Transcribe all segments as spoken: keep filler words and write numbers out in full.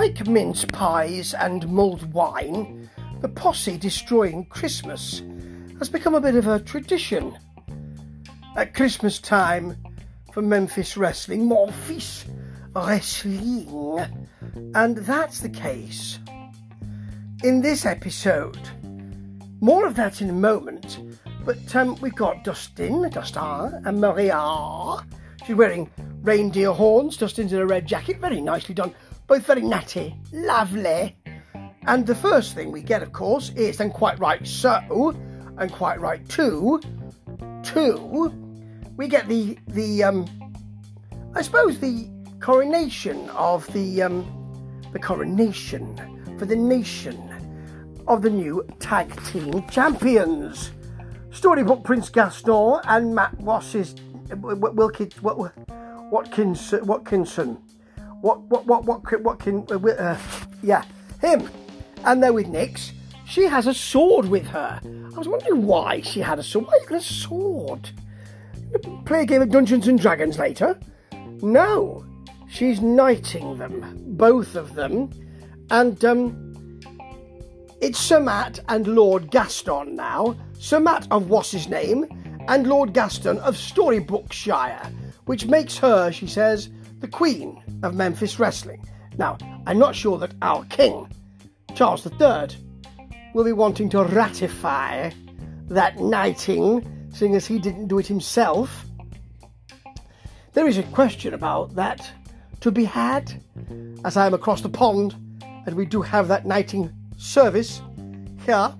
Like mince pies and mulled wine, the posse destroying Christmas has become a bit of a tradition. At Christmas time for Memphis Wrestling, Memphis Wrestling, and that's the case in this episode. More of that in a moment, but um, we've got Dustin, Dustin, and Maria. She's wearing reindeer horns, Dustin's in a red jacket, very nicely done, both very natty, lovely. And the first thing we get, of course, is, and quite right so, and quite right too, too, we get the, the um, I suppose the coronation of the, um, the coronation for the nation of the new tag team champions. Storybook Prince Gaston and Matt Ross's Wilkie Watkinson, Watkinson, what what what what Watkin, uh, uh, yeah, him, and they're with Nyx. She has a sword with her. I was wondering why she had a sword. Why a sword? Play a game of Dungeons and Dragons later? No, she's knighting them, both of them, and um. It's Sir Matt and Lord Gaston now, Sir Matt of what's his name, and Lord Gaston of Storybookshire, which makes her, she says, the Queen of Memphis Wrestling. Now, I'm not sure that our King, Charles the Third, will be wanting to ratify that knighting, seeing as he didn't do it himself. There is a question about that to be had, as I am across the pond, and we do have that knighting service here.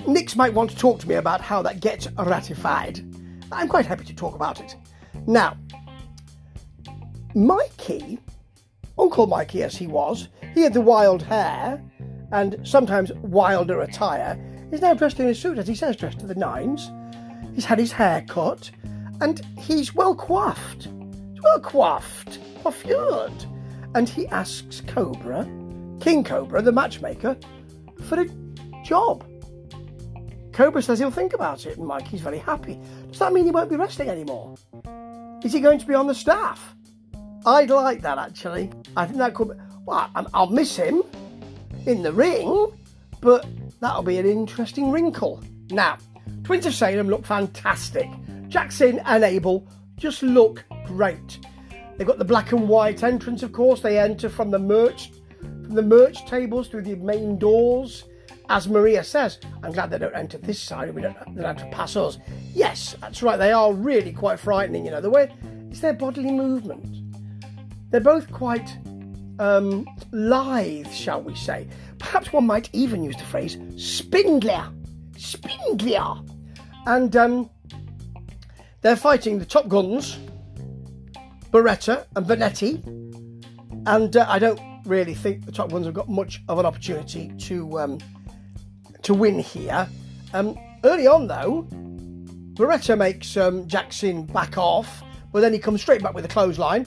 Nyx might want to talk to me about how that gets ratified. I'm quite happy to talk about it. Now, Mikey, Uncle Mikey as he was, he had the wild hair and sometimes wilder attire. He's now dressed in a suit, as he says, dressed to the nines. He's had his hair cut and he's well coiffed. He's well coiffed, coiffured. And he asks Cobra, King Cobra, the matchmaker, for a job. Cobra says he'll think about it, and Mikey's very happy. Does that mean he won't be wrestling anymore? Is he going to be on the staff? I'd like that, actually. I think that could be... Well, I'll miss him in the ring, but that'll be an interesting wrinkle. Now, Twins of Salem look fantastic. Jackson and Abel just look great. They've got the black and white entrance, of course. They enter from the merch the merch tables through the main doors. As Maria says, I'm glad they don't enter this side, we don't they don't have to pass us. Yes, that's right, they are really quite frightening, you know, the way it's their bodily movement. They're both quite um, lithe, shall we say. Perhaps one might even use the phrase spindlier, spindlier. And um, they're fighting the Top Guns, Beretta and Vanetti, and uh, I don't really think the Top Guns have got much of an opportunity to um, to win here. Um, early on, though, Beretta makes um, Jackson back off, but then he comes straight back with a clothesline.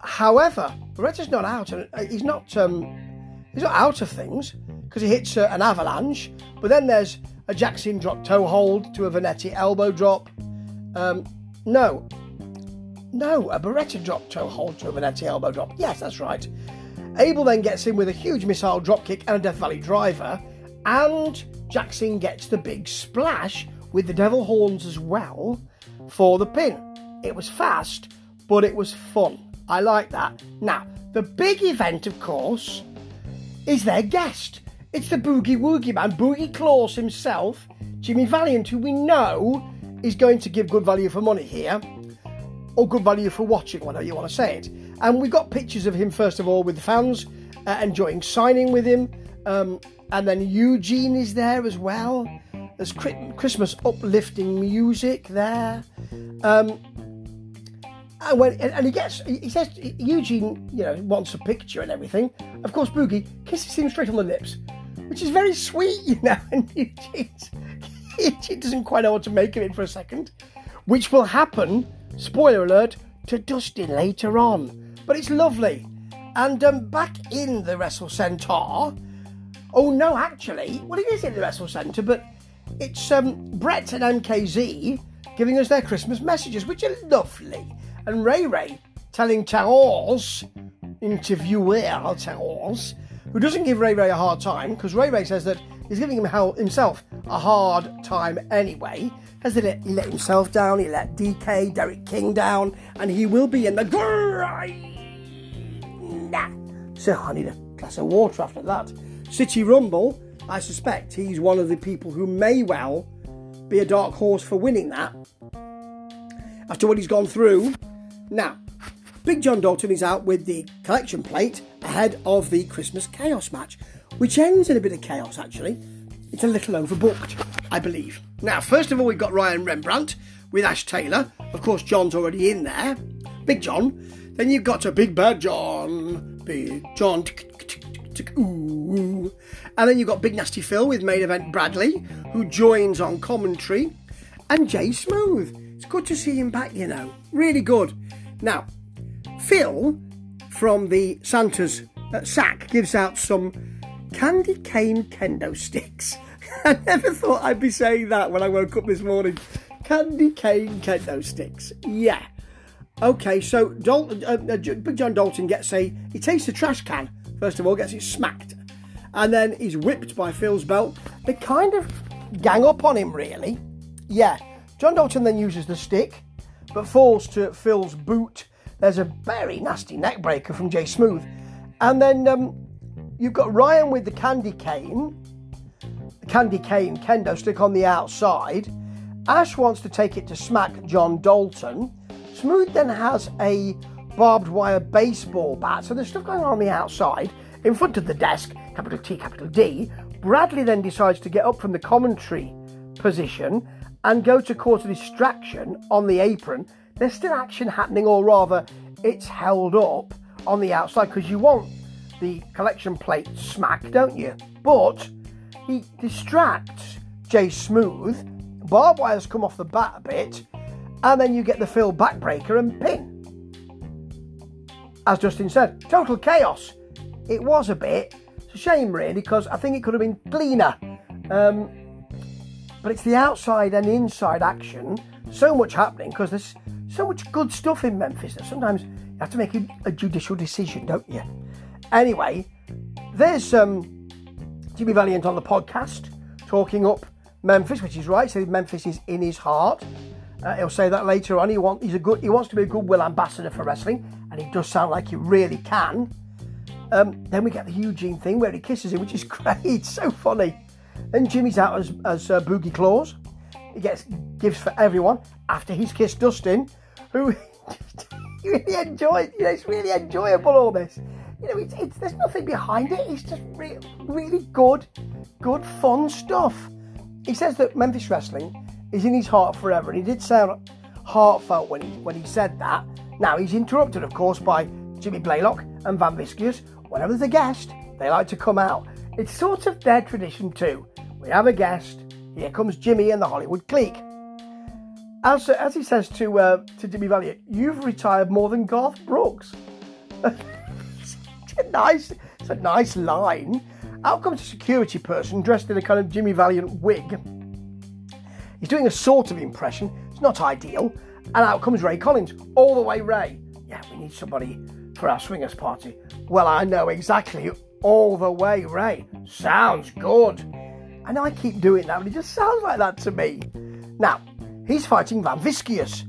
However, Beretta's not out, and he's not um, he's not out of things because he hits uh, an avalanche. But then there's a Jackson drop toe hold to a Vanetti elbow drop. Um, no, no, a Beretta drop toe hold to a Vanetti elbow drop. Yes, that's right. Abel then gets in with a huge missile dropkick and a Death Valley driver, and Jackson gets the big splash with the devil horns as well for the pin. It was fast, but it was fun. I like that. Now, the big event, of course, is their guest. It's the Boogie Woogie Man, Boogie Claws himself, Jimmy Valiant, who we know is going to give good value for money here, or good value for watching, whatever you want to say it. And we got pictures of him, first of all, with the fans, uh, enjoying signing with him. Um, and then Eugene is there as well. There's Christmas uplifting music there. Um, and, when, and he gets, he says, Eugene, you know, wants a picture and everything. Of course, Boogie kisses him straight on the lips, which is very sweet, you know. And Eugene's, Eugene doesn't quite know what to make of it for a second, which will happen, spoiler alert, to Dustin later on. But it's lovely. And um, back in the Wrestle Centre, oh no, actually, well, it is in the Wrestle Centre, but it's um, Brett and M K Z giving us their Christmas messages, which are lovely. And Ray Ray telling Charles interviewer, Charles, who doesn't give Ray Ray a hard time, because Ray Ray says that he's giving him hell, himself a hard time anyway, as he let, he let himself down, he let D K, Derek King down, and he will be in the grind. Nah. So I need a glass of water after that. City Rumble, I suspect he's one of the people who may well be a dark horse for winning that, after what he's gone through. Now, Big John Dalton is out with the collection plate ahead of the Christmas Chaos match, which ends in a bit of chaos, actually. It's a little overbooked, I believe. Now, first of all, we've got Ryan Rembrandt with Ash Taylor. Of course, John's already in there. Big John. Then you've got a Big Bad John. Big John. Ooh. And then you've got Big Nasty Phil with main event Bradley, who joins on commentary. And Jay Smooth. It's good to see him back, you know. Really good. Now, Phil from the Santa's uh, sack gives out some candy cane kendo sticks. I never thought I'd be saying that when I woke up this morning. Candy cane kendo sticks. Yeah. Okay, so Dal- uh, uh, Big John Dalton gets a... He takes the trash can, first of all, gets it smacked. And then he's whipped by Phil's belt. They kind of gang up on him, really. Yeah. John Dalton then uses the stick, but falls to Phil's boot. There's a very nasty neckbreaker from Jay Smooth. And then um, you've got Ryan with the candy cane. The candy cane kendo stick on the outside. Ash wants to take it to smack John Dalton. Smooth then has a barbed wire baseball bat. So there's stuff going on on the outside. In front of the desk, capital T, capital D. Bradley then decides to get up from the commentary position and go to cause a distraction on the apron. There's still action happening, or rather, it's held up on the outside, because you want the collection plate smack, don't you? But he distracts Jay Smooth, barbed wires come off the bat a bit, and then you get the Phil backbreaker and pin. As Dustin said, total chaos. It was a bit. It's a shame, really, because I think it could have been cleaner. Um... But it's the outside and inside action. So much happening, because there's so much good stuff in Memphis that sometimes you have to make a, a judicial decision, don't you? Anyway, there's um, Jimmy Valiant on the podcast talking up Memphis, which is right. So Memphis is in his heart. Uh, he'll say that later on. He want, he's a good. He wants to be a goodwill ambassador for wrestling, and he does sound like he really can. Um, then we get the Eugene thing where he kisses him, which is great. It's so funny. And Jimmy's out as, as uh, Boogie Claws. He gets gives for everyone after he's kissed Dustin, who really enjoys. You know, it's really enjoyable, all this. You know, it's, it's there's nothing behind it. It's just re- really good, good fun stuff. He says that Memphis Wrestling is in his heart forever, and he did sound heartfelt when he when he said that. Now he's interrupted, of course, by Jimmy Blaylock and Van Viscious. Whenever there's a guest, they like to come out. It's sort of their tradition too. We have a guest. Here comes Jimmy and the Hollywood clique. Also, as he says to uh, to Jimmy Valiant, you've retired more than Garth Brooks. it's, a nice, it's a nice line. Out comes a security person dressed in a kind of Jimmy Valiant wig. He's doing a sort of impression. It's not ideal. And out comes Ray Collins. All the way Ray. Yeah, we need somebody for our swingers party. Well, I know exactly. All the way Ray. Sounds good. I know I keep doing that, but it just sounds like that to me. Now, he's fighting Van Viscious.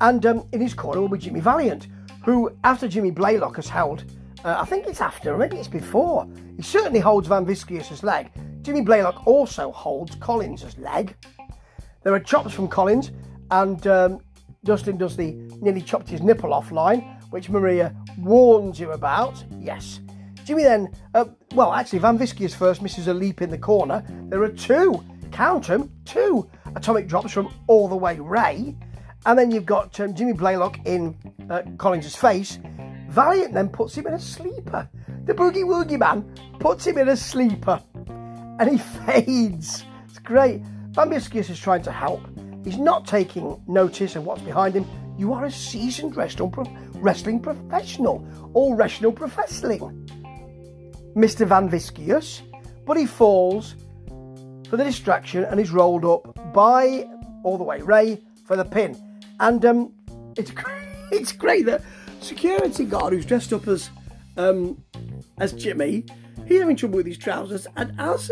And um, in his corner will be Jimmy Valiant, who, after Jimmy Blaylock has held, uh, I think it's after, or maybe it's before, he certainly holds Van Viscious's leg. Jimmy Blaylock also holds Collins' leg. There are chops from Collins, and um, Dustin does the nearly chopped his nipple off line, which Maria warns you about. Yes. Jimmy then, uh, well, actually, Van Viscious first misses a leap in the corner. There are two, count them, two atomic drops from All the Way Ray. And then you've got um, Jimmy Blaylock in uh, Collins' face. Valiant then puts him in a sleeper. The Boogie Woogie Man puts him in a sleeper. And he fades. It's great. Van Viscious is trying to help. He's not taking notice of what's behind him. You are a seasoned wrestling professional, or rational professional. Mister Van Viscious, but he falls for the distraction and is rolled up by All the Way Ray for the pin. And um, it's it's great that security guard who's dressed up as um, as Jimmy. He's having trouble with his trousers, and as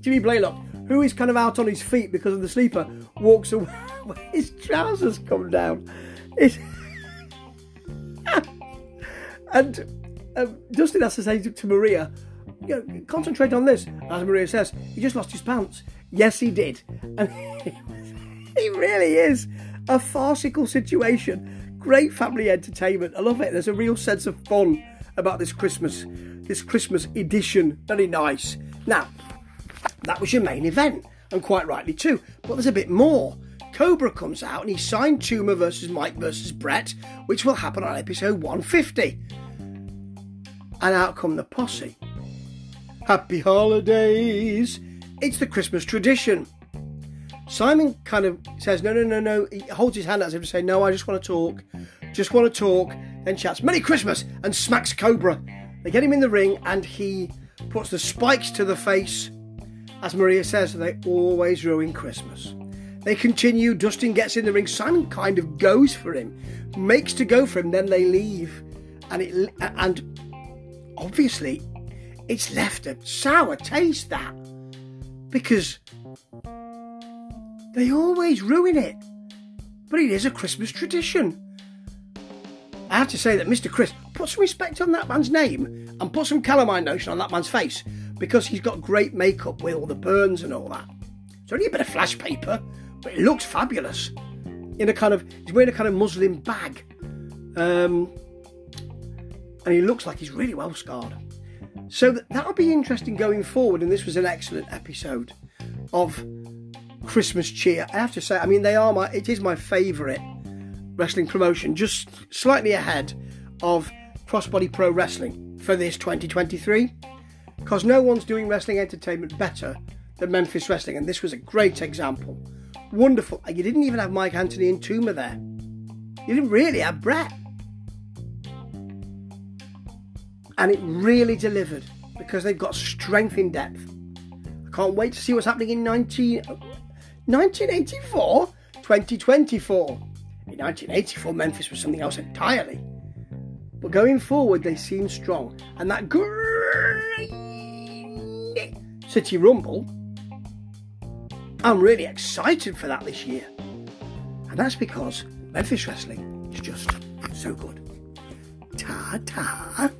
Jimmy Blaylock, who is kind of out on his feet because of the sleeper, walks away, his trousers come down. It's and um, Dustin has to say to Maria, you know, concentrate on this. As Maria says, he just lost his pants. Yes, he did. And it really is a farcical situation. Great family entertainment. I love it. There's a real sense of fun about this Christmas, this Christmas edition. Very nice. Now, that was your main event, and quite rightly too. But there's a bit more. Cobra comes out and he signed Tuma versus Mike versus Brett, which will happen on episode one fifty. And out come the posse. Happy holidays. It's the Christmas tradition. Simon kind of says, no, no, no, no. He holds his hand out as if to say, no, I just want to talk. Just want to talk. Then shouts, Merry Christmas, and smacks Cobra. They get him in the ring and he puts the spikes to the face. As Maria says, they always ruin Christmas. They continue. Dustin gets in the ring. Simon kind of goes for him. Makes to go for him. Then they leave. And it, and obviously, it's left a sour taste, that. Because they always ruin it. But it is a Christmas tradition. I have to say that Mister Chris, put some respect on that man's name and put some calamine notion on that man's face, because he's got great makeup with all the burns and all that. It's only a bit of flash paper, but it looks fabulous. In a kind of, he's wearing a kind of muslin bag. Um, and he looks like he's really well scarred. So that'll be interesting going forward, and this was an excellent episode of Christmas cheer. I have to say, I mean, they are my, it is my favourite wrestling promotion, just slightly ahead of Crossbody Pro Wrestling for this twenty twenty-three, because no one's doing wrestling entertainment better than Memphis Wrestling, and this was a great example. Wonderful. You didn't even have Mike Anthony and Tuma there. You didn't really have Brett. And it really delivered, because they've got strength in depth. I can't wait to see what's happening in nineteen, nineteen eighty-four, twenty twenty-four. In nineteen eighty-four, Memphis was something else entirely. But going forward, they seem strong. And that great City Rumble, I'm really excited for that this year. And that's because Memphis Wrestling is just so good. Ta-ta.